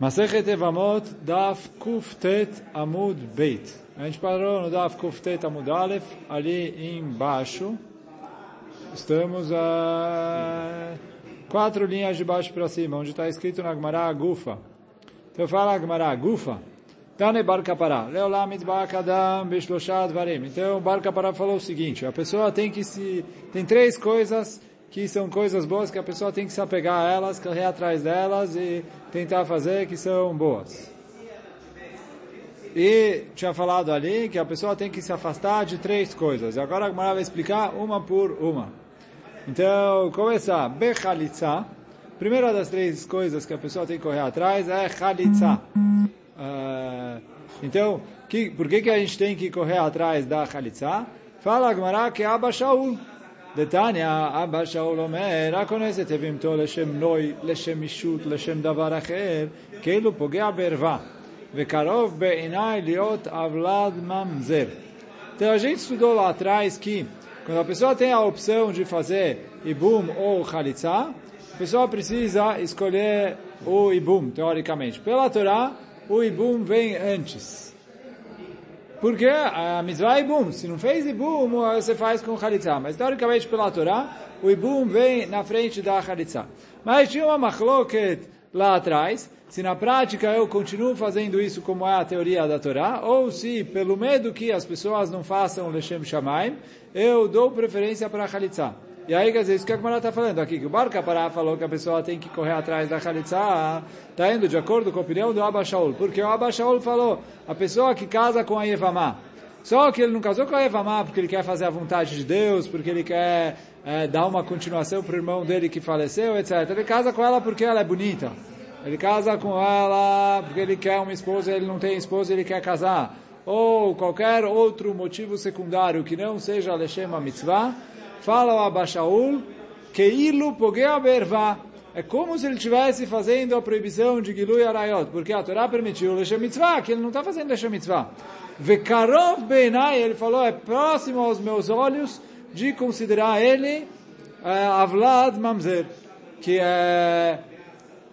Masechet Yevamot, Daf Kuftet Amud Beit. A gente parou no Daf Kuftet Amud Aleph, ali embaixo. Estamos a 4 linhas de baixo para cima, onde está escrito na Gmarah Agufa. Então fala Gmarah Agufa. Tane Bar Kappara. Leolam Mitbach Adam Bishloshah Dvarim. Então Bar Kappara falou o seguinte, a pessoa tem que se... Tem 3 coisas que são coisas boas que a pessoa tem que se apegar a elas, correr atrás delas e tentar fazer que são boas. E tinha falado ali que a pessoa tem que se afastar de 3 coisas. Agora a Gemara vai explicar uma por uma. Então, começar. Bechalitza. Primeira das 3 coisas que a pessoa tem que correr atrás é Chalitza. Então, por que a gente tem que correr atrás da Chalitza? Fala a Gemara que é Abba Shaul. Detania, Abba Shaul Omer, aconhece tevimto leshem noi, leshem ishut, leshem davar acher, keilu pogea berva, vekarov beinai liot avlad mamzer. Então a gente estudou lá atrás que quando a pessoa tem a opção de fazer ibum ou chalitza, a pessoa precisa escolher o ibum, teoricamente. Pela Torá, o ibum vem antes. Porque a mitzvah é ibum. Se não fez ibum, você faz com chalitza. Mas, teoricamente, pela Torá, o ibum vem na frente da chalitza. Mas tinha uma machloket lá atrás. Se na prática eu continuo fazendo isso como é a teoria da Torá, ou se, pelo medo que as pessoas não façam leshem shamayim, eu dou preferência para a chalitza. E aí, quer dizer, isso que a Gemara está falando aqui, que o Bar Kappara falou que a pessoa tem que correr atrás da Chalitza, está indo de acordo com a opinião do Abba Shaul, porque o Abba Shaul falou, a pessoa que casa com a Yevamá, só que ele não casou com a Yevamá porque ele quer fazer a vontade de Deus, porque ele quer dar uma continuação para o irmão dele que faleceu, etc. Ele casa com ela porque ela é bonita, ele casa com ela porque ele quer uma esposa, ele não tem esposa, ele quer casar, ou qualquer outro motivo secundário que não seja a Leshema Mitzvah. Fala o Abba Shaul, Keilu Pogea Berva. É como se ele estivesse fazendo a proibição de Gilui Arayot, porque a Torá permitiu Leshem Mitzvah, que ele não está fazendo Leshem Mitzvah. Vekarov Beinai, ele falou, é próximo aos meus olhos de considerar ele Avlad Mamzer, que é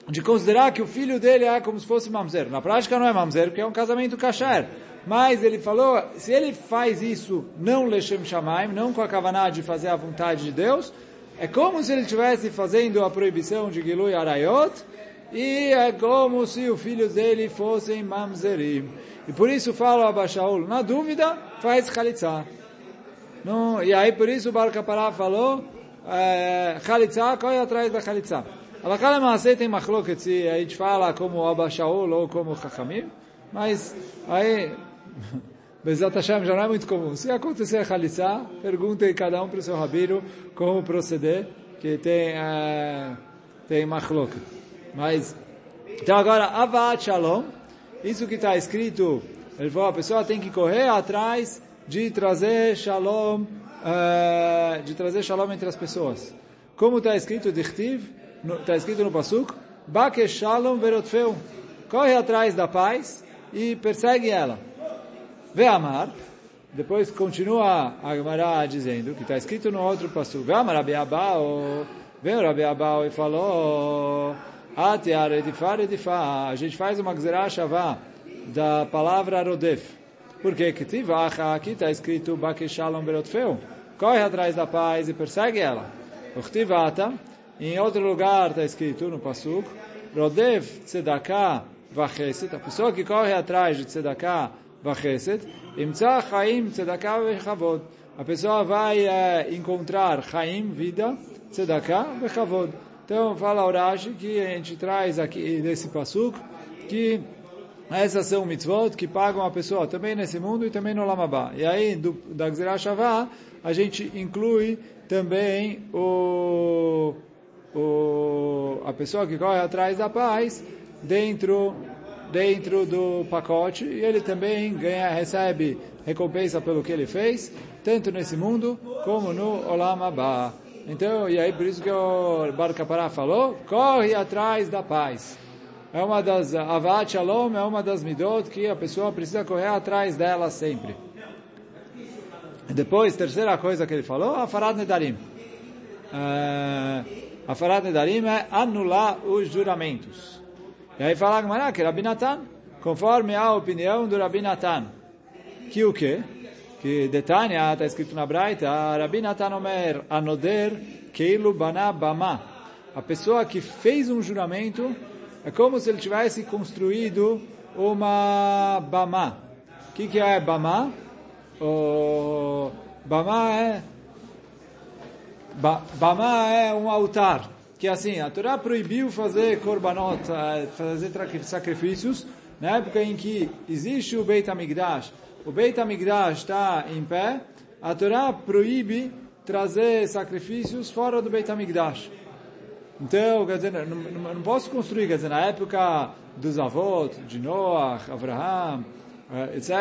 de considerar que o filho dele é como se fosse Mamzer. Na prática não é Mamzer, porque é um casamento kasher. Mas ele falou, se ele faz isso não Leshem Shamaim, não com a kavaná de fazer a vontade de Deus, é como se ele estivesse fazendo a proibição de Gilui Arayot, e é como se os filhos dele fossem Mamzerim. E por isso fala o Abba Shaul, na dúvida, faz Chalitza. Não, e aí por isso o Bar Kappara falou, Chalitza, corre atrás da Chalitza. Alakala Maaseh tem machloket, se a gente fala como Abba Shaul ou como Chachamim, mas aí... Bezat Hashem já não é muito comum. Se acontecer Chalitza, perguntem cada um para o seu rabino como proceder, que tem machloket. Mas então agora Afarat Shalom, isso que está escrito, ele falou, a pessoa tem que correr atrás de trazer Shalom, entre as pessoas. Como está escrito Dichtiv, está escrito no Pasuk, Bake Shalom verotfeu, corre atrás da paz e persegue ela. Ve'amar, depois continua a Gemara dizendo, que está escrito no outro passo, Ve'amar Rabi Abao, veio Rabi Abao e falou, Atear edifar edifar, a gente faz uma Gzirah Shavah da palavra Rodef, porque Ketivacha, aqui está escrito Bake Shalom Berotfeu, corre atrás da paz e persegue ela. Uchtivata, em outro lugar está escrito no Pasuk, Rodef Tzedakah Vacheset, a pessoa que corre atrás de Tzedakah Vacheset, Imtza Chaim Tzedakah Vechavod, a pessoa vai encontrar Chaim, vida, Tzedakah Vechavod. Então fala o Rashi que a gente traz aqui nesse pasuk que essas são mitzvot que pagam a pessoa também nesse mundo e também no Olam Haba. E aí da Gzirah Shavah a gente inclui também a pessoa que corre atrás da paz dentro do pacote, e ele também recebe recompensa pelo que ele fez, tanto nesse mundo como no Olam Haba. Então, e aí por isso que o Bar Kappara falou, corre atrás da paz. É uma das, Afarat Shalom é uma das midot que a pessoa precisa correr atrás dela sempre. Depois, terceira coisa que ele falou, Afarat Nedarim. Afarat Nedarim é anular os juramentos. E aí fala a Gemará que Rabi Natan, conforme a opinião do Rabi Natan, que o quê? Que de Tânia, está escrito na Breita, Rabi Natan Omer Anoder Keilu Bana Bama. A pessoa que fez um juramento é como se ele tivesse construído uma Bama. O que é Bama? O Bama é... Bama é um altar. Que assim, a Torá proibiu fazer Korbanot, fazer sacrifícios, na época em que existe o Beit HaMikdash. O Beit HaMikdash está em pé, a Torá proíbe trazer sacrifícios fora do Beit HaMikdash. Então, quer dizer, não posso construir, quer dizer, na época dos avós, de Noach, Abraham, etc.,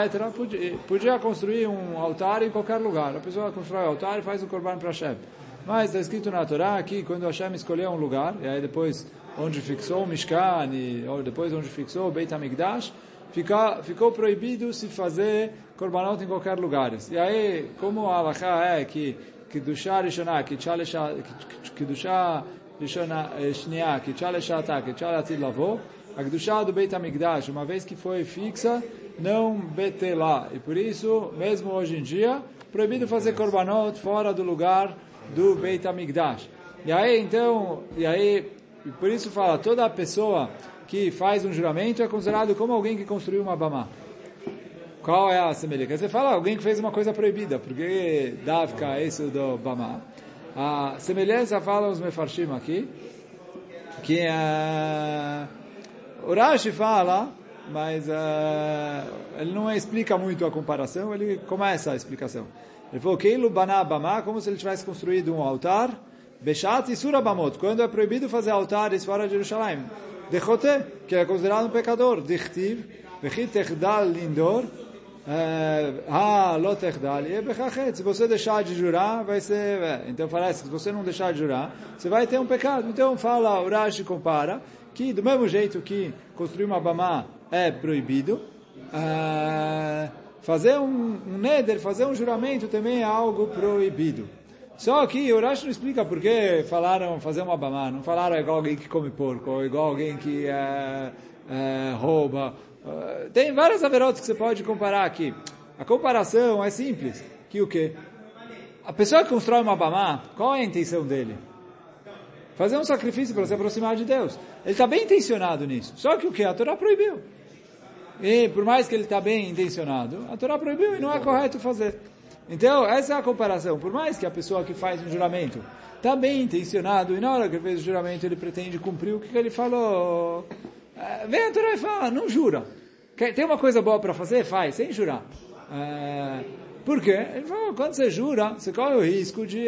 podia construir um altar em qualquer lugar. A pessoa constrói o altar e faz o Korban para Hashem. Mas está escrito na Torá que quando Hashem escolheu um lugar, e aí depois onde fixou o Mishkan, e depois onde fixou o Beit HaMikdash, ficou proibido se fazer Korbanot em qualquer lugar. E aí, como a Halachá é que Kiddushá Rishoná, Kiddushá Shniá, Kiddushá Atá, Kiddushá Atil Lavô, a Kiddushá do Beit HaMikdash, uma vez que foi fixa, não betelá. E por isso, mesmo hoje em dia, proibido fazer Korbanot fora do lugar do Beit HaMikdash. E aí, então, por isso fala, toda pessoa que faz um juramento é considerado como alguém que construiu uma bama. Qual é a semelhança? Você fala, alguém que fez uma coisa proibida, porque davka, isso do bama. A semelhança, falam os mefarshim aqui, que o Rashi fala, mas ele não explica muito a comparação, ele começa a explicação. Ele falou, Keilu Bana Bama, como se ele tivesse construído um altar, Beshat e Surabamot, quando é proibido fazer altares fora de Jerusalém. Dechote, que é considerado um pecador. Dichtiv, Bechit Echdal Lindor, Ha Lot Echdal, e Bechachet. Se você deixar de jurar, vai ser... Então parece que se você não deixar de jurar, você vai ter um pecado. Então fala, o Rashi compara, que do mesmo jeito que construir uma Bama é proibido, fazer um neder, fazer um juramento também é algo proibido. Só que o Rashi não explica por que falaram fazer uma bama, não falaram igual alguém que come porco, ou igual alguém que rouba. Tem várias averotas que você pode comparar aqui. A comparação é simples, que o quê? A pessoa que constrói uma bama, qual é a intenção dele? Fazer um sacrifício para se aproximar de Deus. Ele está bem intencionado nisso, só que o quê? A Torá proibiu. E por mais que ele está bem intencionado, a Torá proibiu e não é correto fazer. Então, essa é a comparação. Por mais que a pessoa que faz um juramento está bem intencionado e na hora que ele fez o juramento ele pretende cumprir o que ele falou, vem a Torá e fala, não jura. Tem uma coisa boa para fazer? Faz, sem jurar. Por quê? Ele falou, quando você jura, você corre o risco de...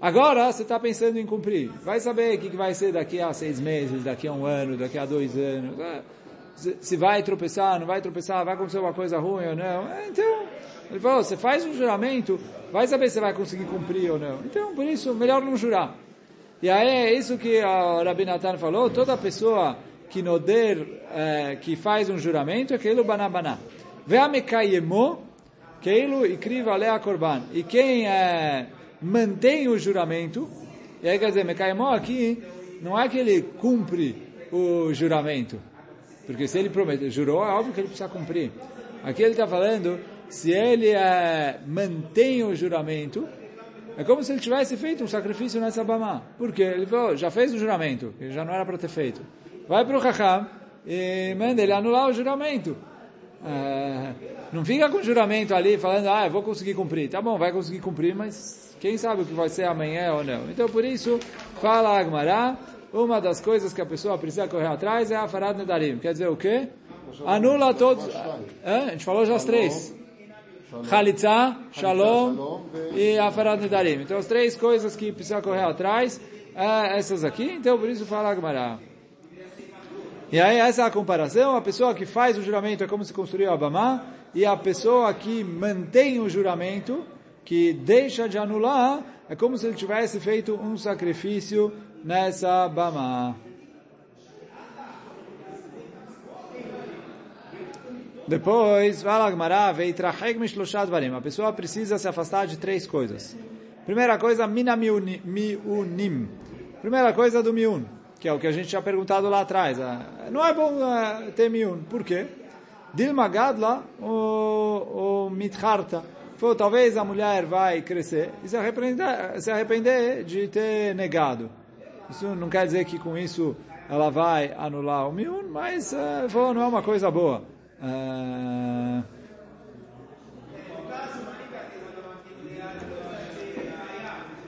Agora você está pensando em cumprir. Vai saber o que vai ser daqui a 6 meses, daqui a 1 ano, daqui a 2 anos... Se vai tropeçar, não vai tropeçar, vai acontecer uma coisa ruim ou não. Então, ele falou, você faz um juramento, vai saber se vai conseguir cumprir ou não. Então, por isso, melhor não jurar. E aí, é isso que o Rabi Natan falou, toda pessoa que que faz um juramento, é keilu banabaná. Veamekayemo, keilu ikriva lea korban. E quem mantém o juramento, e aí quer dizer, mekayemo aqui, não é que ele cumpre o juramento. Porque se ele prometeu, jurou, é óbvio que ele precisa cumprir. Aqui ele está falando, se ele mantém o juramento, é como se ele tivesse feito um sacrifício nessa bama. Por quê? Ele falou, já fez o juramento, que já não era para ter feito. Vai para o Chacham e manda ele anular o juramento. Não fica com o juramento ali falando, eu vou conseguir cumprir. Tá bom, vai conseguir cumprir, mas quem sabe o que vai ser amanhã ou não. Então, por isso, fala a Gemara, uma das coisas que a pessoa precisa correr atrás é a Afarat Nedarim. Quer dizer o quê? Anula todos... A gente falou já as 3. Chalitza, Shalom e Afarat Nedarim. Então as 3 coisas que precisa correr atrás é essas aqui. Então por isso fala a Gmará. E aí essa é a comparação. A pessoa que faz o juramento é como se construiu a Bama. E a pessoa que mantém o juramento, que deixa de anular, é como se ele tivesse feito um sacrifício nessa Bama. Depois, a pessoa precisa se afastar de 3 coisas. Primeira coisa, Mina Miunim. Primeira coisa do Miun. que é o que a gente tinha perguntado lá atrás. Não é bom ter miun. Por quê? Dilma gadla ou mitharta. Talvez a mulher vai crescer e se arrepender de ter negado. Isso não quer dizer que com isso ela vai anular o miun, mas não é uma coisa boa.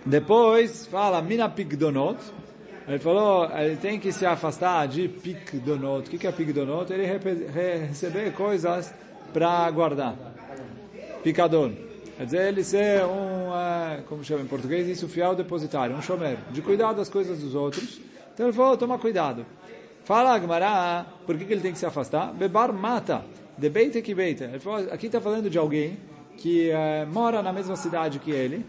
Depois fala mina Picdonote. Ele falou, ele tem que se afastar de Picdonote. O que é Picdonote? Ele receber coisas para guardar. Picador. Quer dizer, ele ser como chama em português isso, fiel depositário, shomer, de cuidar das coisas dos outros. Então ele falou, toma cuidado. Fala Gmará, por que ele tem que se afastar? Bebar mata, de beita que beita. Ele falou, aqui está falando de alguém que mora na mesma cidade que ele.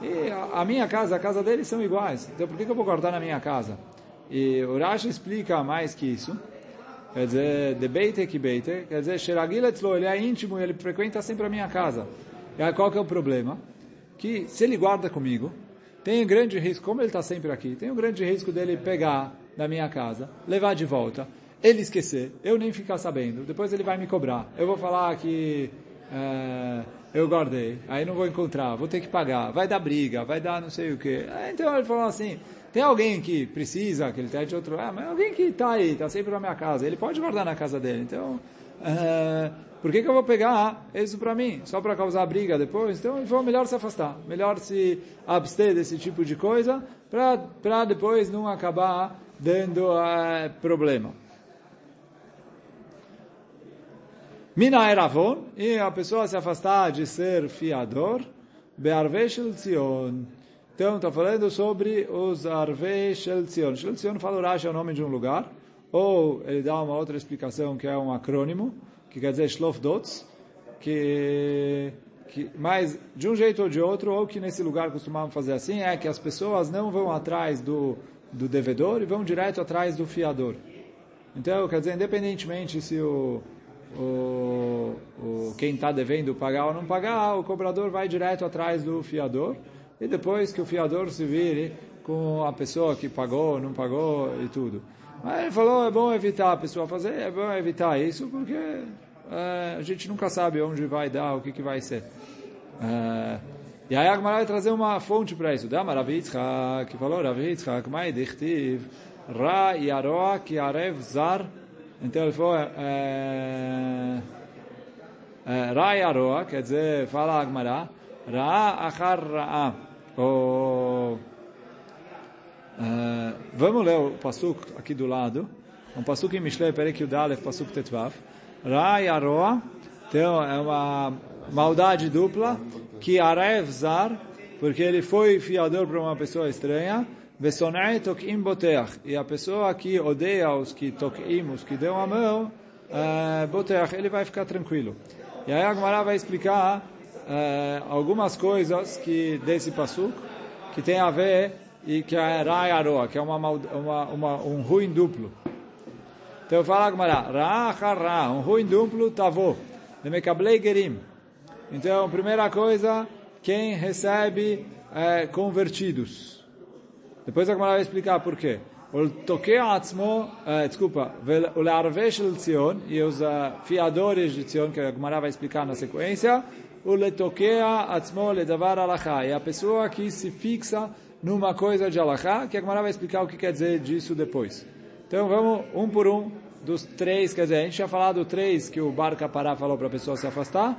E a minha casa, a casa deles são iguais. Então por que eu vou guardar na minha casa? E o Rashi explica mais que isso. Quer dizer, de beite que beite. Quer dizer, ele é íntimo e ele frequenta sempre a minha casa. E aí qual que é o problema? Que se ele guarda comigo, tem um grande risco, como ele está sempre aqui, tem um grande risco dele pegar da minha casa, levar de volta, ele esquecer, eu nem ficar sabendo. Depois ele vai me cobrar. Eu vou falar que... eu guardei, aí não vou encontrar, vou ter que pagar, vai dar briga, vai dar não sei o que. Então ele falou assim, tem alguém que precisa, que ele tem de outro lado, mas alguém que está aí, está sempre na minha casa, ele pode guardar na casa dele, então por que eu vou pegar isso para mim? Só para causar briga depois? Então ele falou, melhor se afastar, melhor se abster desse tipo de coisa, para depois não acabar dando problema. Mina eravon, e a pessoa se afastar de ser fiador, Arvei Shelzion. Então, está falando sobre os Arvei Shelzion. Shelzion fala o Rashi, é o nome de um lugar, ou ele dá uma outra explicação que é um acrônimo, que quer dizer Shlofdots, que mas de um jeito ou de outro, ou que nesse lugar costumavam fazer assim, é que as pessoas não vão atrás do devedor e vão direto atrás do fiador. Então, quer dizer, independentemente se quem está devendo pagar ou não pagar, o cobrador vai direto atrás do fiador, e depois que o fiador se vire com a pessoa que pagou, não pagou e tudo. Mas ele falou, é bom evitar a pessoa fazer, é bom evitar isso, porque a gente nunca sabe onde vai dar, o que vai ser. E aí a Gemara vai trazer uma fonte para isso, da Rav Yitzchak, que falou, Rav Yitzchak, mai dichtiv, ra yaroa ki arev zar. Então ele falou, Rai Aroa, quer dizer, fala Agmará, Ra Achar Ra'a. Vamos ler o Pasuk aqui do lado. Um Pasuk em Mishlei, Perek Yudalef, Pasuk Tetvav. Rai Aroa, então é uma maldade dupla, que Arev Zar, porque ele foi fiador para uma pessoa estranha, e a pessoa que odeia os que toquim, os que dão a mão, ele vai ficar tranquilo. E aí a Gemara vai explicar algumas coisas que desse pasuk que tem a ver e que é Ra Yaroa, que é um ruim duplo. Então fala a Gemara, Ra Harra, um ruim duplo tavô, de mekablei Gerim. Então, primeira coisa, quem recebe convertidos. Depois a Gemara vai explicar por quê. O toque atzmo, desculpa, o l'arvei shel Zion, e os fiadores de Zion, que a Gemara vai explicar na sequência, o le toque atzmo le davar alachá, é a pessoa que se fixa numa coisa de alachá, que a Gemara vai explicar o que quer dizer disso depois. Então vamos um por um dos três, quer dizer, a gente tinha falado três que o Bar Kappara falou para a pessoa se afastar.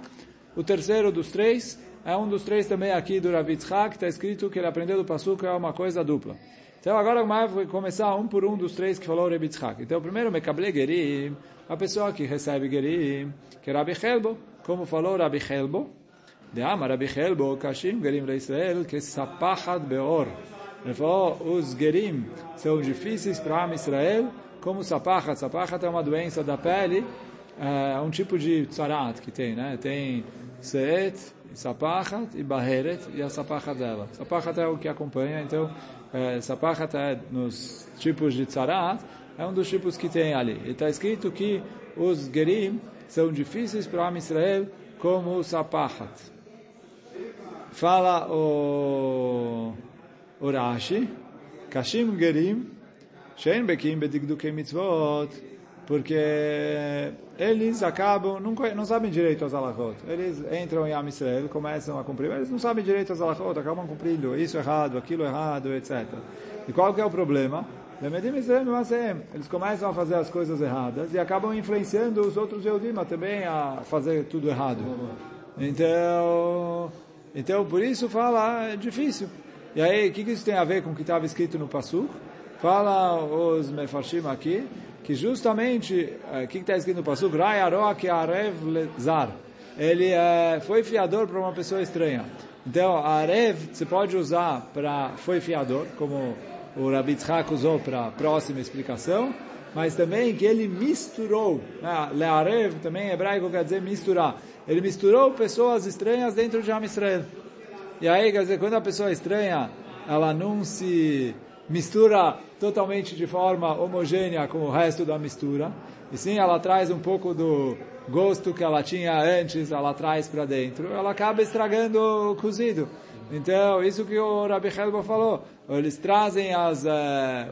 O terceiro dos três é um dos três também aqui do Rav Yitzchak, que está escrito que ele aprendeu do Pasuk, é uma coisa dupla. Então agora vai começar um por um dos três que falou o Rav Yitzchak. Então primeiro, Mekablei Gerim, a pessoa que recebe Gerim, que é Rabbi Chelbo, como falou Rabbi Chelbo, de Amar Rabbi Chelbo, Kashim Gerim de Israel, que Sapachat Beor. Ele falou, os Gerim são difíceis para Am Israel, como Sapachat. Sapachat é uma doença da pele, é um tipo de tzarat que tem, né? Tem Seet, Sapachat e Baheret, e a Sapachat dela. Sapachat é o que acompanha, então Sapachat é nos tipos de Tzarat, é um dos tipos que tem ali. E está escrito que os Gerim são difíceis para Am Israel como o Sapachat. Fala o Rashi, Kashim Gerim, Shein bekim bedikdukei mitzvot, porque eles acabam, não sabem direito as halachot. Eles entram em Am Yisrael, começam a cumprir, mas eles não sabem direito as halachot, acabam cumprindo isso errado, aquilo errado, etc. E qual que é o problema? Eles começam a fazer as coisas erradas e acabam influenciando os outros Yehudim também a fazer tudo errado. Então por isso fala, é difícil. E aí, o que isso tem a ver com o que estava escrito no Passuch? Fala os Mefarshim aqui, que justamente, o que está escrito no Passuch? Ele foi fiador para uma pessoa estranha. Então, Arev, você pode usar para foi fiador, como o Rabi Tzchak usou para a próxima explicação, mas também que ele misturou, né? Learev também em hebraico quer dizer misturar. Ele misturou pessoas estranhas dentro de Am Yisrael. E aí, quer dizer, quando a pessoa estranha, ela não se mistura totalmente de forma homogênea com o resto da mistura, e sim ela traz um pouco do gosto que ela tinha antes, ela traz para dentro, ela acaba estragando o cozido. Então, isso que o Rabbi Chelbo falou, eles trazem os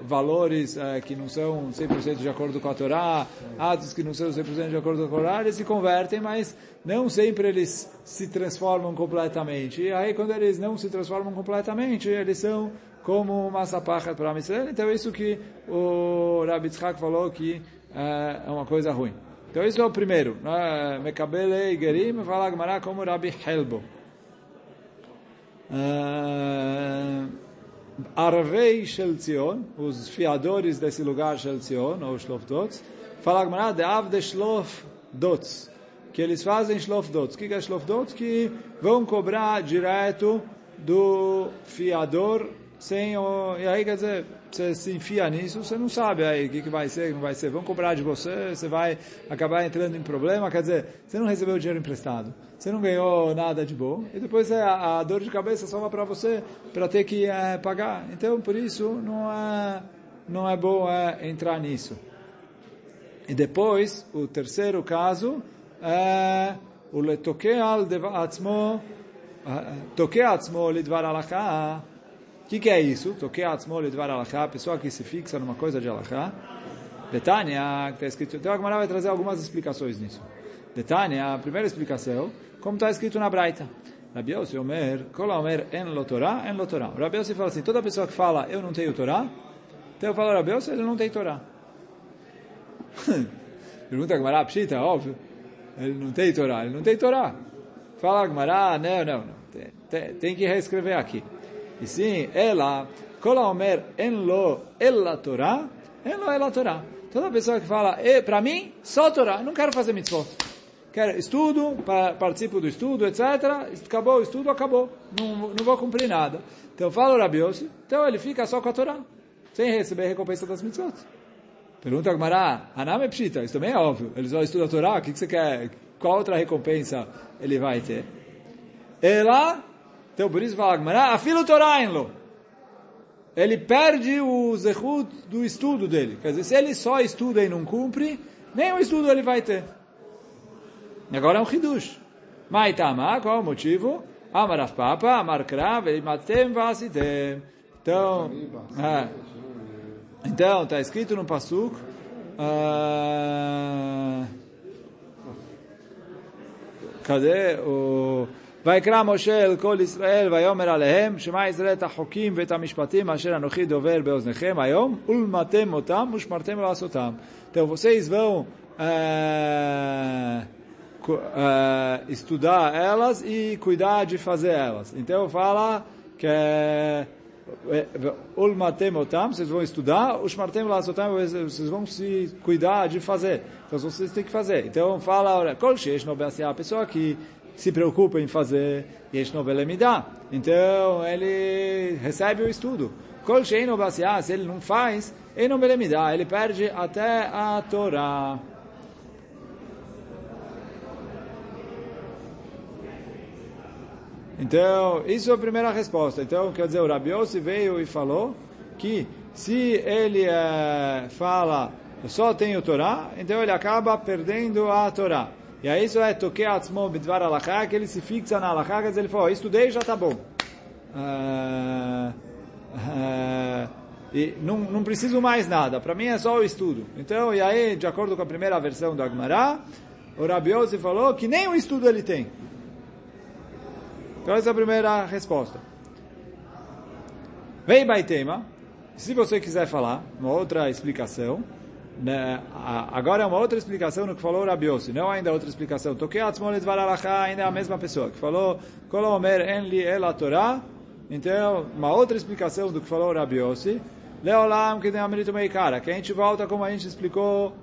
valores que não são 100% de acordo com a Torá, atos que não são 100% de acordo com a Torá, eles se convertem, mas não sempre eles se transformam completamente. E aí, quando eles não se transformam completamente, eles são como uma sapachat para a Mitzvah. Então, isso que o Rabbi Tzchak falou que é uma coisa ruim. Então, isso é o primeiro. Mekabele Gerim, fala Gmará como Rabbi Chelbo. Arvei Shelzion, os fiadores desse lugar Shelzion, ou Shlof Dots, fala Gmará de Av de Shlof Dots, que eles fazem Shlof Dots. O que é Shlof Dots? Que vão cobrar direto do fiador, sem o... E aí, quer dizer, você se enfia nisso, você não sabe aí o que vai ser, o que não vai ser. Vão cobrar de você, você vai acabar entrando em problema. Quer dizer, você não recebeu dinheiro emprestado, você não ganhou nada de bom, e depois a dor de cabeça só vai para você, para ter que pagar. Então, por isso, não é bom entrar nisso. E depois, o terceiro caso, é o letokeal devatzmo, tokeatzmo lidvar alakha. O que é isso? Toquei atzmol edvar alachá, a pessoa que se fixa numa coisa de alachá. Detânia, que está escrito... Então a Gemara vai trazer algumas explicações nisso. Detânia, a primeira explicação, como está escrito na Breita. Rabbi Yossi Omer, Kola Omer en lo Torá, en lo Torá. Rabbi Yossi fala assim, toda pessoa que fala, eu não tenho Torá, então eu falo, Rabbi Yossi, ele não tem Torá. Pergunta a Gemara, pshita, óbvio, ele não tem Torá, ele não tem Torá. Fala a Gemara, não, tem que reescrever aqui. E sim, ela, Kola Omer en lo ela Torá, en lo ela Torá. Toda pessoa que fala, para mim, só Torá, não quero fazer mitzvot. Quero estudo, participo do estudo, etc. Acabou o estudo, acabou. Não vou cumprir nada. Então fala o Rabi Yossi, então ele fica só com a Torá, sem receber a recompensa das mitzvot. Pergunta a Gmará, Hanam e Pshita, isso também é óbvio. Ele só estuda a Torá, o que você quer? Qual outra recompensa ele vai ter? Ela... Então, por isso fala Gmará, afilo Torá enlo. Ele perde o zechut do estudo dele. Quer dizer, se ele só estuda e não cumpre, nem o estudo ele vai ter. E agora é um chidush. Maitama, qual é o motivo? Amaraf papa, amar krav, matem vasitem. Então, está escrito no Passuch. Cadê o... ויקרא משה אל כל ישראל ויאמר עליהם שמע ישראל את החוקים ואת המשפטים אשר אנוכי דובר באוזניכם היום ולמדתם אותם ושמרתם לעשותם. Então vocês vão estudar elas e cuidar de fazer elas. Então fala que ulmatem otam, vocês vão estudar, usmartem lasotam, vocês vão se cuidar de fazer. Então vocês têm que fazer. Então fala kol sheish no be'asiyah, a pessoa que se preocupa em fazer yesh no be'lemida, então ele recebe o estudo. Kol shein no be'asiyah, se ele não faz em no be'lemida, ele perde até a Torá. Então, isso é a primeira resposta. Então, quer dizer, o Rabi Yossi veio e falou que se ele fala, eu só tenho Torá, então ele acaba perdendo a Torá. E aí isso é toque atzmo bidvar alachá, que ele se fixa na alachá, quer dizer, ele fala, estudei, já está bom. e não preciso mais nada, para mim é só o estudo. Então, e aí, de acordo com a primeira versão da Gmará, o Rabbi Yossi falou que nem o estudo ele tem. Então, essa é a primeira resposta. Vei Baitema, se você quiser falar, uma outra explicação, né? Agora é uma outra explicação no que falou o Rabbi Yossi, não ainda outra explicação. Ainda é a mesma pessoa que falou, Kolomer Enli Ela Torah. Então, uma outra explicação do que falou o Rabbi Yossi, Leolam que tem a merito meio cara, que a gente volta como a gente explicou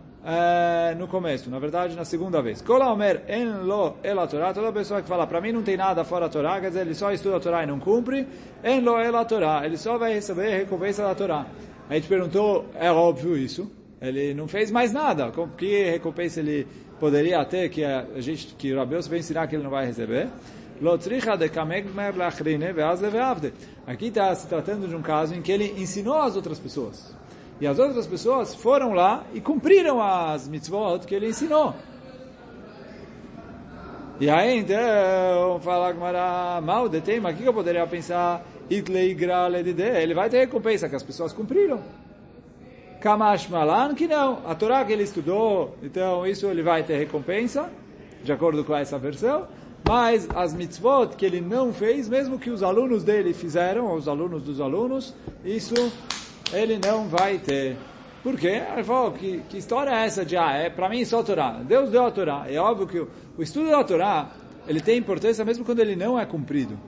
no começo, na verdade na segunda vez. Kolomer en lo el Torah, toda pessoa que fala, para mim não tem nada fora a Torá, quer dizer, ele só estuda a Torá e não cumpre, en lo el Torah, ele só vai receber a recompensa da Torá. A gente perguntou, é óbvio isso, ele não fez mais nada, que recompensa ele poderia ter que o Rabbi Yossi vai ensinar que ele não vai receber? Aqui está se tratando de um caso em que ele ensinou as outras pessoas. E as outras pessoas foram lá e cumpriram as mitzvot que ele ensinou. E aí então, fala Gmará, mal de tema, o que eu poderia pensar? Ele vai ter recompensa que as pessoas cumpriram. Kamash Malan, que não. A Torá que ele estudou, então isso ele vai ter recompensa, de acordo com essa versão. Mas as mitzvot que ele não fez, mesmo que os alunos dele fizeram, ou os alunos dos alunos, isso ele não vai ter. Por quê? Ele falou, que história é essa de, para mim só a Torá. Deus deu a Torá. É óbvio que o estudo da Torá, ele tem importância mesmo quando ele não é cumprido.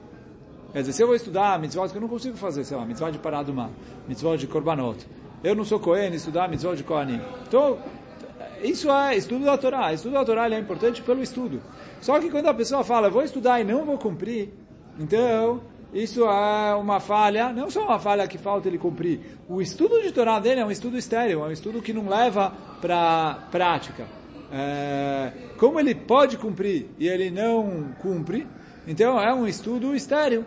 Quer dizer, se eu vou estudar mitzvot que eu não consigo fazer, sei lá, mitzvot de Pará do Mar, mitzvot de Korbanot. Eu não sou Cohen, estudar mitzvot de Kohanim. Então, isso é estudo da Torá. Estudo da Torá ele é importante pelo estudo. Só que quando a pessoa fala, eu vou estudar e não vou cumprir, então isso é uma falha, não só uma falha que falta ele cumprir. O estudo de Torá dele é um estudo estéril, é um estudo que não leva para prática. Como ele pode cumprir e ele não cumpre, então é um estudo estéril,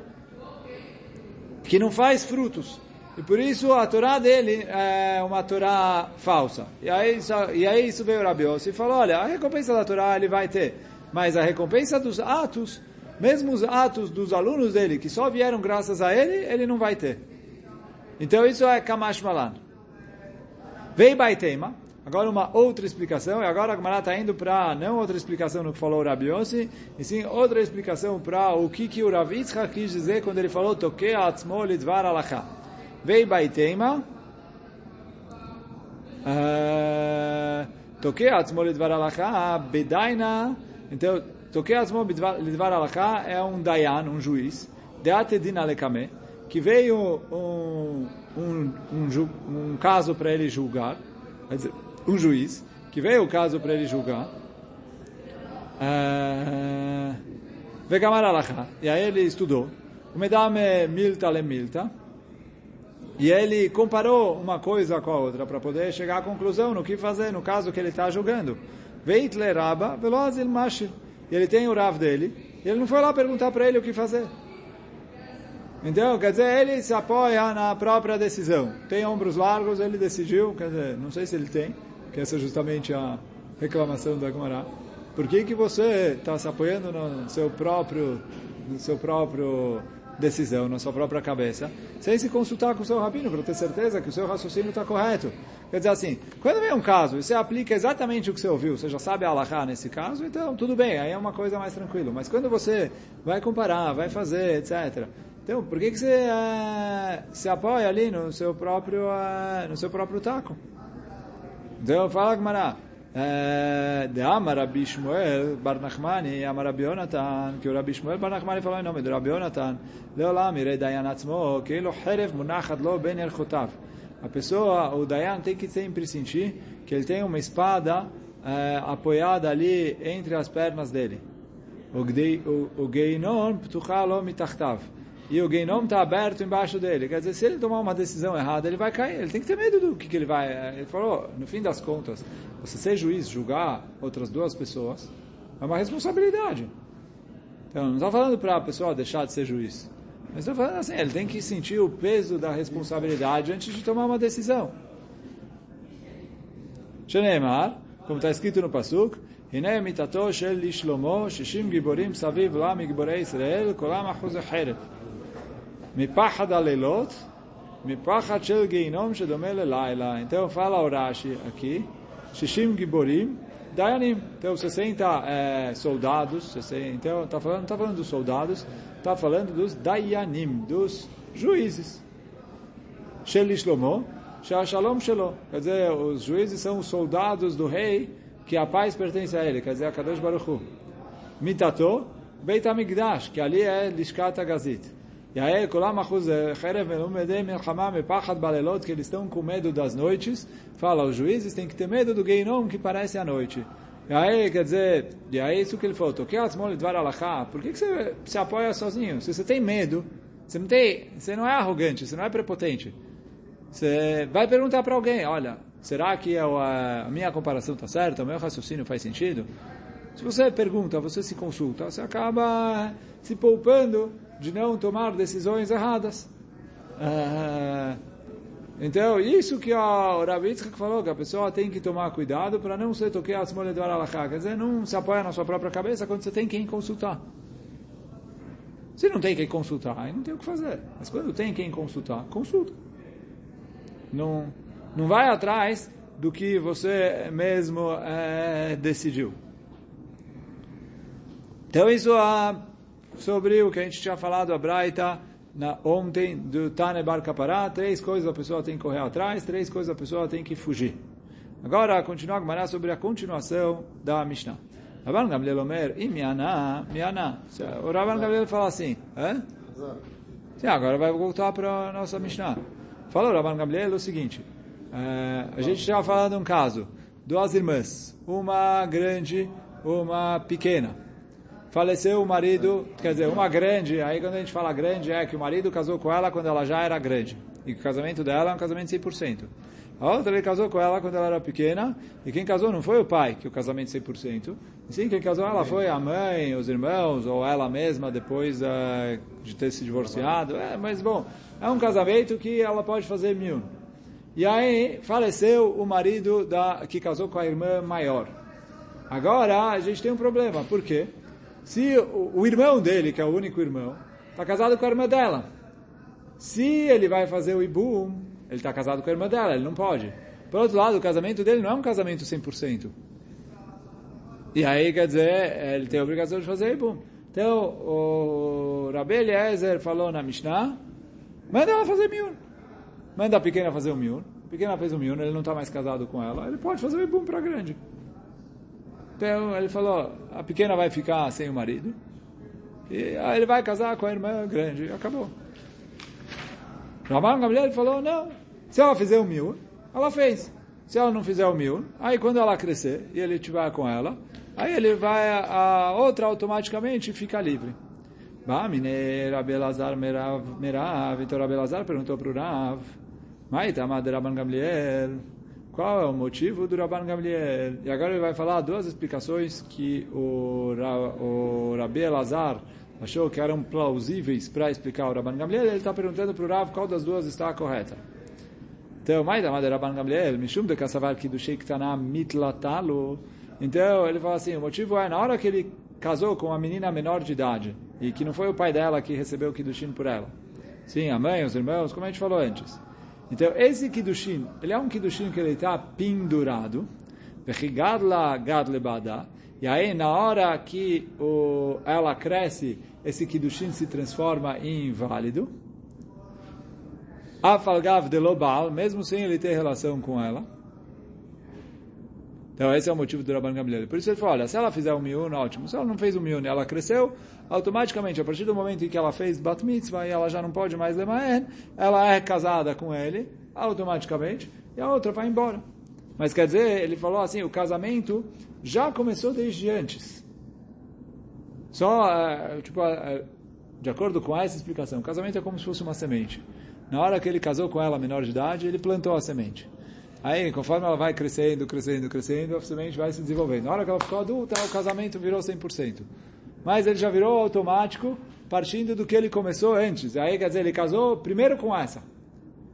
que não faz frutos. E por isso a Torá dele é uma Torá falsa. E aí isso veio o Rabbi Yossi e falou, olha, a recompensa da Torá ele vai ter, mas a recompensa dos atos, mesmo os atos dos alunos dele, que só vieram graças a ele, ele não vai ter. Então isso é Kamash Malan. Vei Baitema, agora uma outra explicação, e agora a Gemara está indo para, não outra explicação no que falou o Rabbi Yossi, e sim outra explicação para o que o Rav Yitzchak quis dizer quando ele falou Tokeh atzmo lidvar alachá. Vei Baitema, Tokeh atzmo lidvar alachá, bedaina. Então, Tokeh atzmo lidvar alachá é um dayan, um juiz, deate din alekame, que veio um caso para ele julgar, quer dizer, um juiz, que veio o caso para ele julgar, vegamar alachá, e aí ele estudou, umedame milta le milta, e ele comparou uma coisa com a outra para poder chegar à conclusão no que fazer no caso que ele está julgando. Ele tem o Rav dele, ele não foi lá perguntar para ele o que fazer. Então, quer dizer, ele se apoia na própria decisão. Tem ombros largos, ele decidiu, quer dizer, não sei se ele tem, que essa é justamente a reclamação da Gemara. Por que você está se apoiando no seu próprio decisão, na sua própria cabeça, sem se consultar com o seu rabino, para ter certeza que o seu raciocínio está correto? Quer dizer assim, quando vem um caso e você aplica exatamente o que você ouviu, você já sabe a halachá nesse caso, então tudo bem, aí é uma coisa mais tranquila. Mas quando você vai comparar, vai fazer, etc. Então, por que você se apoia ali no seu próprio taco? Então, fala Gemara. De Amar Rabi Shmuel Bar Nachmani, Amar Rabi Yonatan, que o Rabi Shmuel Bar Nachmani falou em nome do Rabi Yonatan, Leolam irei Dayan atzmo, que lo heref munachat lo ben elchotav. A pessoa, o Dayan, tem que sempre sentir que ele tem uma espada apoiada ali entre as pernas dele. O Gehinnom ptucha lo mitachtav. E o Gehinnom está aberto embaixo dele. Quer dizer, se ele tomar uma decisão errada, ele vai cair. Ele tem que ter medo do que ele vai... Ele falou, no fim das contas, você ser juiz, julgar outras duas pessoas, é uma responsabilidade. Então, não estou falando para a pessoa deixar de ser juiz. Mas estou falando assim, ele tem que sentir o peso da responsabilidade antes de tomar uma decisão. Sheneimar, como está escrito no Pasuk, הנה מיתתו של לשלמה, 60 גיבורים סביב לה מגיבורי ישראל, כולם אחוז החרב. מפחד הלילות Então fala o Rashi aqui, Shishim Giborim Dayanim. Então 60 soldados, então não está falando dos soldados, está falando dos Dayanim, dos juízes. Shel Shlomo, Shalom Shelo. Quer dizer, os juízes são os soldados do rei, que a paz pertence a ele, quer dizer, a Kadosh Baruch Hu. Mitato, Beit HaMikdash, que ali é Lishkat Agazit. E aí, Kolam Achuz, Cherev, Melumedem, Melchamá, Mepachat, Balelot, que eles estão com medo das noites, fala, os juízes têm que ter medo do Gehinnom, que parece a noite. E aí, quer dizer, e aí isso que ele falou, por que você se apoia sozinho? Se você tem medo, você não é arrogante, você não é prepotente. Você vai perguntar para alguém, olha, será que a minha comparação está certa? O meu raciocínio faz sentido? Se você pergunta, você se consulta, você acaba se poupando de não tomar decisões erradas. Então, isso que o Rav Yitzchak falou, que a pessoa tem que tomar cuidado para não se toquear as molhas do Aralachá. Quer dizer, não se apoia na sua própria cabeça quando você tem quem consultar. Se não tem quem consultar, aí não tem o que fazer. Mas quando tem quem consultar, consulta. Não vai atrás do que você mesmo decidiu. Então isso sobre o que a gente tinha falado, a Breita, ontem, do Bar Kappara, 3 coisas a pessoa tem que correr atrás, 3 coisas a pessoa tem que fugir. Agora, continuar a Gmará sobre a continuação da Mishnah. Rabban Gamliel Omer, e Mianá. O Rabban Gamliel fala assim, Sim, agora vai voltar para a nossa Mishnah. Fala o Rabban Gamliel o seguinte, a gente já falou de um caso, 2 irmãs, uma grande, uma pequena. Faleceu o marido, quer dizer, uma grande, aí quando a gente fala grande é que o marido casou com ela quando ela já era grande, e que o casamento dela é um casamento 100%. A outra, ele casou com ela quando ela era pequena, e quem casou não foi o pai, que o casamento é 100%, sim, quem casou ela foi a mãe, os irmãos, ou ela mesma depois de ter se divorciado, mas bom, é um casamento que ela pode fazer Miun. E aí, faleceu o marido que casou com a irmã maior. Agora, a gente tem um problema, por quê? Se o irmão dele, que é o único irmão, está casado com a irmã dela, se ele vai fazer o Ibum, ele está casado com a irmã dela, ele não pode. Por outro lado, o casamento dele não é um casamento 100%. E aí, quer dizer, ele tem a obrigação de fazer Ibum. Então, o Rabi Eliezer falou na Mishnah, manda ela fazer Miun. Manda a pequena fazer o Miun. A pequena fez o Miun, ele não está mais casado com ela, ele pode fazer o Ibum para a grande. Então, ele falou, a pequena vai ficar sem o marido, e aí ele vai casar com a irmã grande, e acabou. Rabban Gamliel falou, não. Se ela fizer o Miun, ela fez. Se ela não fizer o Miun, aí quando ela crescer e ele estiver com ela, aí ele vai, a outra automaticamente fica livre. Bamine, Rabi Elazar Merav. Então Rabi Elazar perguntou para o Rav, Maitamad Rabban Gamliel, qual é o motivo do Rabban Gamliel? E agora ele vai falar 2 explicações que o Rabi Elazar achou que eram plausíveis para explicar o Rabban Gamliel, ele está perguntando para o Rav qual das 2 está correta. Então, ele fala assim, o motivo é, na hora que ele casou com uma menina menor de idade, e que não foi o pai dela que recebeu o Kiddushin por ela. Sim, a mãe, os irmãos, como a gente falou antes. Então, esse Kiddushin, ele é um Kiddushin que ele está pendurado, e aí, na hora que ela cresce, esse Kiddushin se transforma em inválido. Afalgav de Lobal, mesmo sem ele ter relação com ela. Então, esse é o motivo do Rabban Gamliel. Por isso ele falou, olha, se ela fizer o Miun, ótimo. Se ela não fez o Miun e ela cresceu, automaticamente, a partir do momento em que ela fez Bat Mitzvah e ela já não pode mais Lemaen, ela é casada com ele, automaticamente, e a outra vai embora. Mas quer dizer, ele falou assim, o casamento já começou desde antes. Só, de acordo com essa explicação, o casamento é como se fosse uma semente. Na hora que ele casou com ela, menor de idade, ele plantou a semente. Aí, conforme ela vai crescendo, a semente vai se desenvolvendo. Na hora que ela ficou adulta, o casamento virou 100%. Mas ele já virou automático, partindo do que ele começou antes. Aí, quer dizer, ele casou primeiro com essa.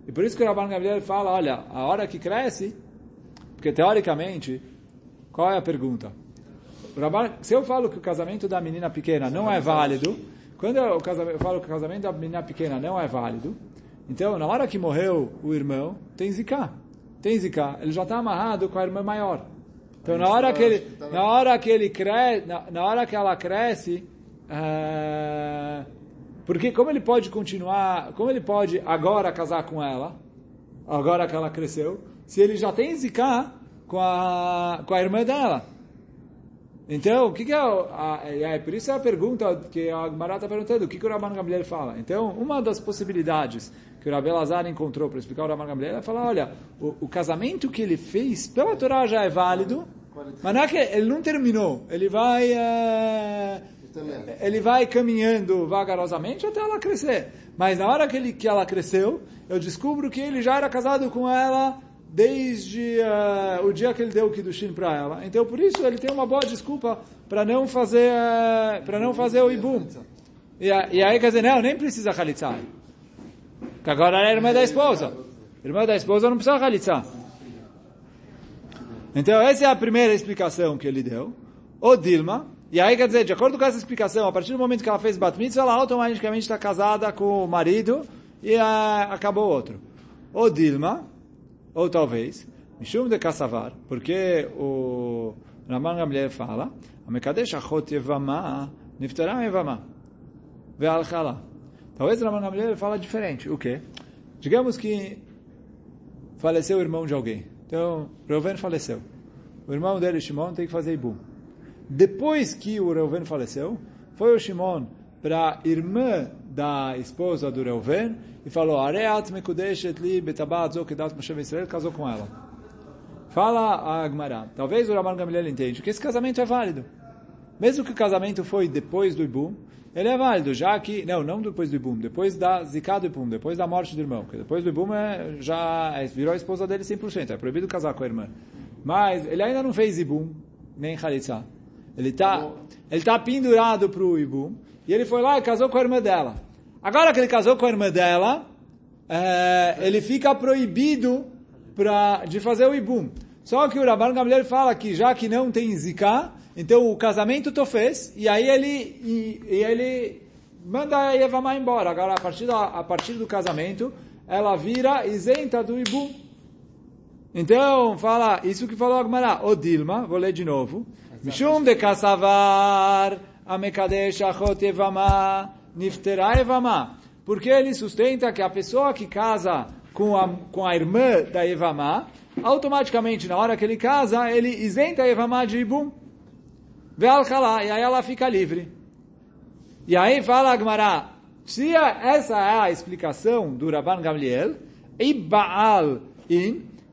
E por isso que o Rabban Gamliel fala, olha, a hora que cresce, porque teoricamente, qual é a pergunta? Se eu falo que o casamento da menina pequena não é válido, quando eu falo que o casamento da menina pequena não é válido, Então, na hora que morreu o irmão, tem Ziká. Ele já está amarrado com a irmã maior. Então, na hora que ela cresce, porque como ele pode agora casar com ela, agora que ela cresceu, se ele já tem Ziká com a irmã dela? Então, o que que é? Por isso é a pergunta que a Gmará está perguntando, o que o Rabban Gamliel fala? Então, uma das possibilidades que o Rabbi Lazar encontrou para explicar o Rabban Gamliel é falar, olha, o casamento que ele fez pela Torá já é válido, mas não é que ele não terminou, ele vai caminhando vagarosamente até ela crescer. Mas na hora que ela cresceu, eu descubro que ele já era casado com ela desde o dia que ele deu o Kiddushin para ela. Então, por isso, ele tem uma boa desculpa para não fazer o Ibum. E aí, quer dizer, não, nem precisa Chalitza. Porque agora ela é irmã da esposa. Irmã da esposa não precisa Chalitza. Então, essa é a primeira explicação que ele deu. O Dilma. E aí, quer dizer, de acordo com essa explicação, a partir do momento que ela fez Bat Mitzvah, ela automaticamente está casada com o marido e acabou outro. O Dilma. Ou talvez, Mishum de Kassavar, porque o Rabban Gamliel fala, a Mekadesh Achot Yevamah, Niftaram Yevamah, Ve'al Chala. Talvez o Rabban Gamliel fala diferente. O quê? Digamos que faleceu o irmão de alguém. Então, Reuven faleceu. O irmão dele, Shimon, tem que fazer Ibum. Depois que o Reuven faleceu, foi o Shimon para a irmã da esposa do Reuven e falou, Areat mekudeshet li betabat zo kedat Moshe Israel, casou com ela. Fala a Gmará, talvez o Rabban Gamliel entende que esse casamento é válido. Mesmo que o casamento foi depois do Ibum, ele é válido, já que, não depois do Ibum, depois da Ziká do Ibum, depois da morte do irmão, porque depois do Ibum virou a esposa dele 100%, é proibido casar com a irmã. Mas ele ainda não fez Ibum, nem Chalitza. Ele tá pendurado para o Ibum, e ele foi lá e casou com a irmã dela. Agora que ele casou com a irmã dela, ele fica proibido de fazer o Ibum. Só que o Rabban Gamliel fala que já que não tem Ziká, então o casamento tu fez, e aí ele manda a Yevamá embora. Agora, a partir do casamento, ela vira isenta do Ibum. Então, fala isso que falou a Gmará. O Dilma, vou ler de novo. Mishum de Kassavar... Porque ele sustenta que a pessoa que casa com a irmã da Yevamá, automaticamente, na hora que ele casa, ele isenta a Yevamá de Ibum. E aí ela fica livre. E aí fala a Gmará, se essa é a explicação do Rabban Gamliel,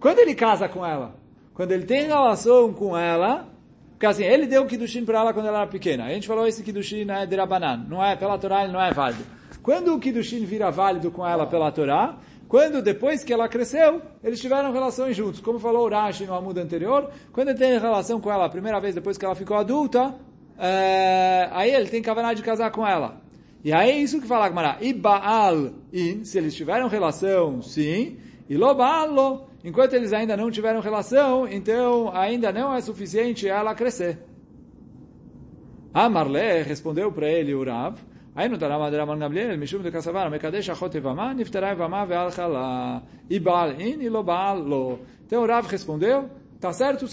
quando ele casa com ela, quando ele tem relação com ela, porque assim, ele deu o Kiddushin para ela quando ela era pequena. A gente falou, esse Kiddushin é de Rabanan. Não é, pela Torá ele não é válido. Quando o Kiddushin vira válido com ela pela Torá, quando depois que ela cresceu, eles tiveram relações juntos. Como falou o Rashi no Amuda anterior, quando ele tem relação com ela a primeira vez depois que ela ficou adulta, aí ele tem kavanah de casar com ela. E aí é isso que fala Gemara. Ibaal in, se eles tiveram relação, sim. E lobaal lo. Enquanto eles ainda não tiveram relação, então ainda não é suficiente ela crescer. A Marlé respondeu para ele o Rav, aí no Talmud de Rabban Gamliel, Mishum de Kassavar, Mekadesh Achot Evamá, Niftará Evamá Ve'al Chalá, Ibaal In e Lobaal Lo. Então o Rav respondeu, tá certo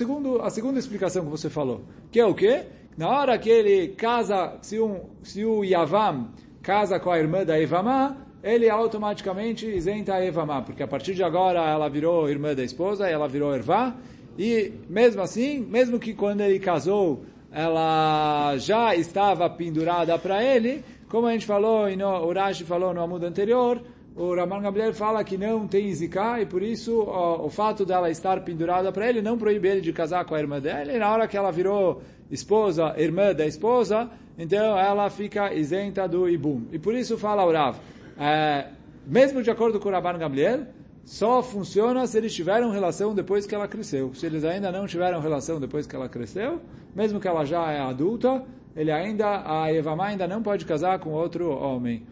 a segunda explicação que você falou, que é o quê? Na hora que ele casa, se o Yavam casa com a irmã da Evamá, ele automaticamente isenta a Yevamá, porque a partir de agora ela virou irmã da esposa, ela virou ervá, e mesmo assim, mesmo que quando ele casou, ela já estava pendurada para ele, como a gente falou, o Rashi falou no Amudo anterior, o Rabban Gamliel fala que não tem Ziká, e por isso o fato dela estar pendurada para ele não proíbe ele de casar com a irmã dele, e na hora que ela virou esposa, irmã da esposa, então ela fica isenta do Ibum. E por isso fala o Rav, mesmo de acordo com o Rabban Gamliel, só funciona se eles tiveram relação depois que ela cresceu. Se eles ainda não tiveram relação depois que ela cresceu, mesmo que ela já é adulta, a Yevamá ainda não pode casar com outro homem,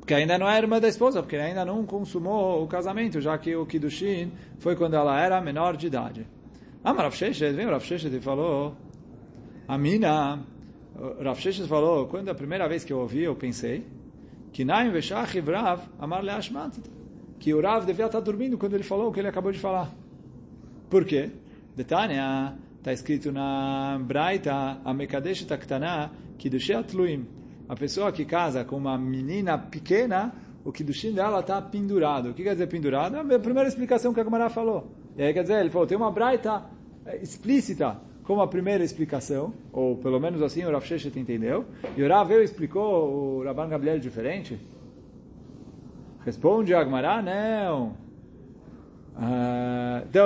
porque ainda não é irmã da esposa, porque ainda não consumou o casamento, já que o Kiddushin foi quando ela era menor de idade. Rav Sheshet falou, Rav Sheshet falou, quando a primeira vez que eu ouvi, eu pensei, Kinaim veshach Rav, amar leashmat. que o Rav devia estar dormindo quando ele falou o que ele acabou de falar. Por quê? Detania, está escrito na Breita, a Mekadesh Taktana, Kiddushin Atluim. A pessoa que casa com uma menina pequena, o Kiddushin dela está pendurado. O que quer dizer pendurado? É a primeira explicação que a Gmará falou. E aí quer dizer, ele falou, tem uma Breita explícita como a primeira explicação, ou pelo menos assim o Rav Sheshet entendeu, e o Rav explicou o Rabban Gamliel diferente? Responde a Gmará, não.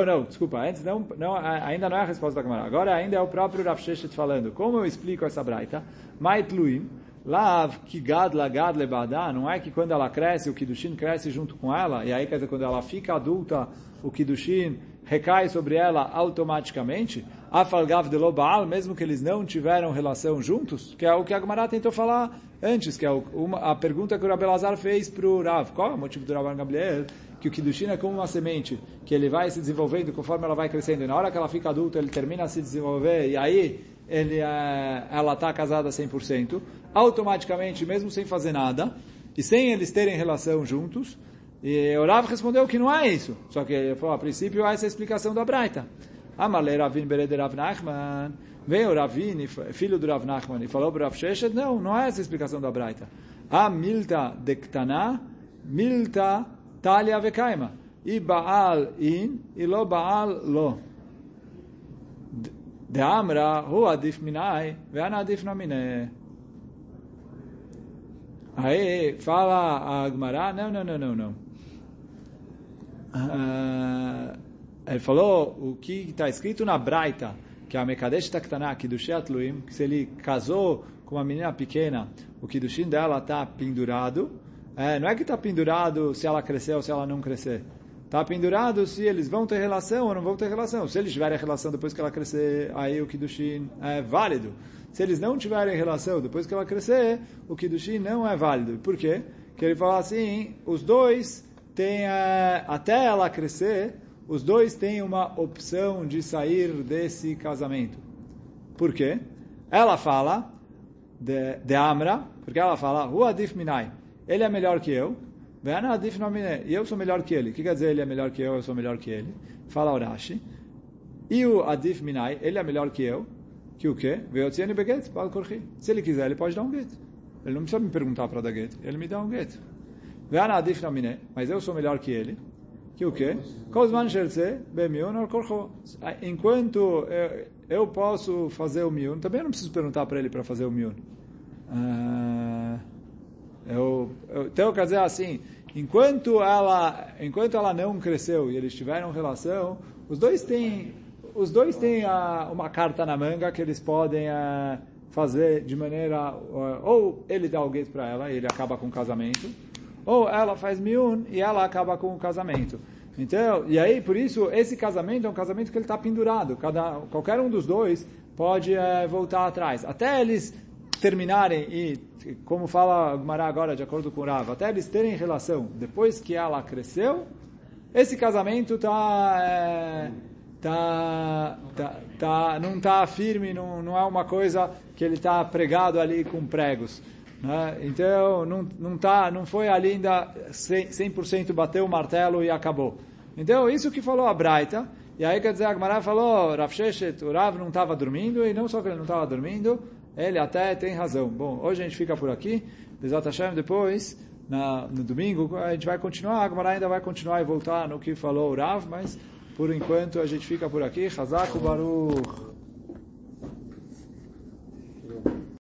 Não, desculpa, antes não, ainda não é a resposta da Gmará, agora ainda é o próprio Rav Sheshet falando. Como eu explico essa Breita? Maitluim, lav kigad lagad lebadá, não é que quando ela cresce, o Kiddushin cresce junto com ela, e aí quer dizer, quando ela fica adulta, o Kiddushin recai sobre ela automaticamente, afalgav de lobaal, mesmo que eles não tiveram relação juntos, que é o que a Gmará tentou falar antes, que é a pergunta que o Rabi Elazar fez para o Rav. Qual é o motivo do Rabban Gamliel? Que o Kiddushin é como uma semente, que ele vai se desenvolvendo conforme ela vai crescendo, e na hora que ela fica adulta, ele termina a se desenvolver, e aí ela está casada 100%, automaticamente, mesmo sem fazer nada, e sem eles terem relação juntos. E o Rav respondeu que não é isso. Só que ele falou, a princípio, há essa explicação da Breita. Amalei Ravin Bered Rav Nachman. Veio o Ravin, filho do Rav Nachman, e falou para o Rav Sheshet, não é essa explicação da Breita. A milta dektaná, milta talia vekaima. I baal in, e lo baal lo. De amra, hu adif minai, veana adif namine. Aí fala a Gmará, não. Ele falou o que está escrito na Breita, que é a Mekadesh Taktaná, Kiddushin Atluim, que se ele casou com uma menina pequena, o Kiddushin dela está pendurado. Não é que está pendurado se ela crescer ou se ela não crescer. Está pendurado se eles vão ter relação ou não vão ter relação. Se eles tiverem relação depois que ela crescer, aí o Kiddushin é válido. Se eles não tiverem relação depois que ela crescer, o Kiddushin não é válido. Por quê? Porque ele fala assim, os dois têm, até ela crescer, os dois têm uma opção de sair desse casamento. Por quê? Ela fala de Amra, porque ela fala, Hu Adif Minai, ele é melhor que eu, Veana Adif Nominei, e eu sou melhor que ele. O que quer dizer ele é melhor que eu sou melhor que ele? Fala o Rashi, e o Adif Minai, ele é melhor que eu, que o quê? Veotzieni Beget, Bal Korchi. Se ele quiser, ele pode dar um Get. Ele não precisa me perguntar para dar Get, ele me dá um Get. Mas eu sou melhor que ele. Que o quê? Enquanto eu posso fazer o Miun, também eu não preciso perguntar para ele para fazer o Miun. Então, quer dizer assim, enquanto ela não cresceu e eles tiveram relação, os dois têm uma carta na manga que eles podem fazer de maneira... Ou ele dá o gueto para ela e ele acaba com o casamento, ou ela faz miun e ela acaba com o casamento. Então, e aí, por isso, esse casamento é um casamento que ele está pendurado. Qualquer um dos dois pode voltar atrás. Até eles terminarem e, como fala a Gmará agora, de acordo com o Rav, até eles terem relação. Depois que ela cresceu, esse casamento não está firme, não é uma coisa que ele está pregado ali com pregos. Então não foi ali ainda 100% bateu o martelo e acabou. Então isso que falou a Breita, e aí quer dizer, a Gmará falou, Rav Sheshet, o Rav não estava dormindo, e não só que ele não estava dormindo, ele até tem razão. Bom, hoje a gente fica por aqui, Bezat Hashem, depois no domingo a gente vai continuar, a Gmará ainda vai continuar e voltar no que falou o Rav, mas por enquanto a gente fica por aqui. Chazak Baruch.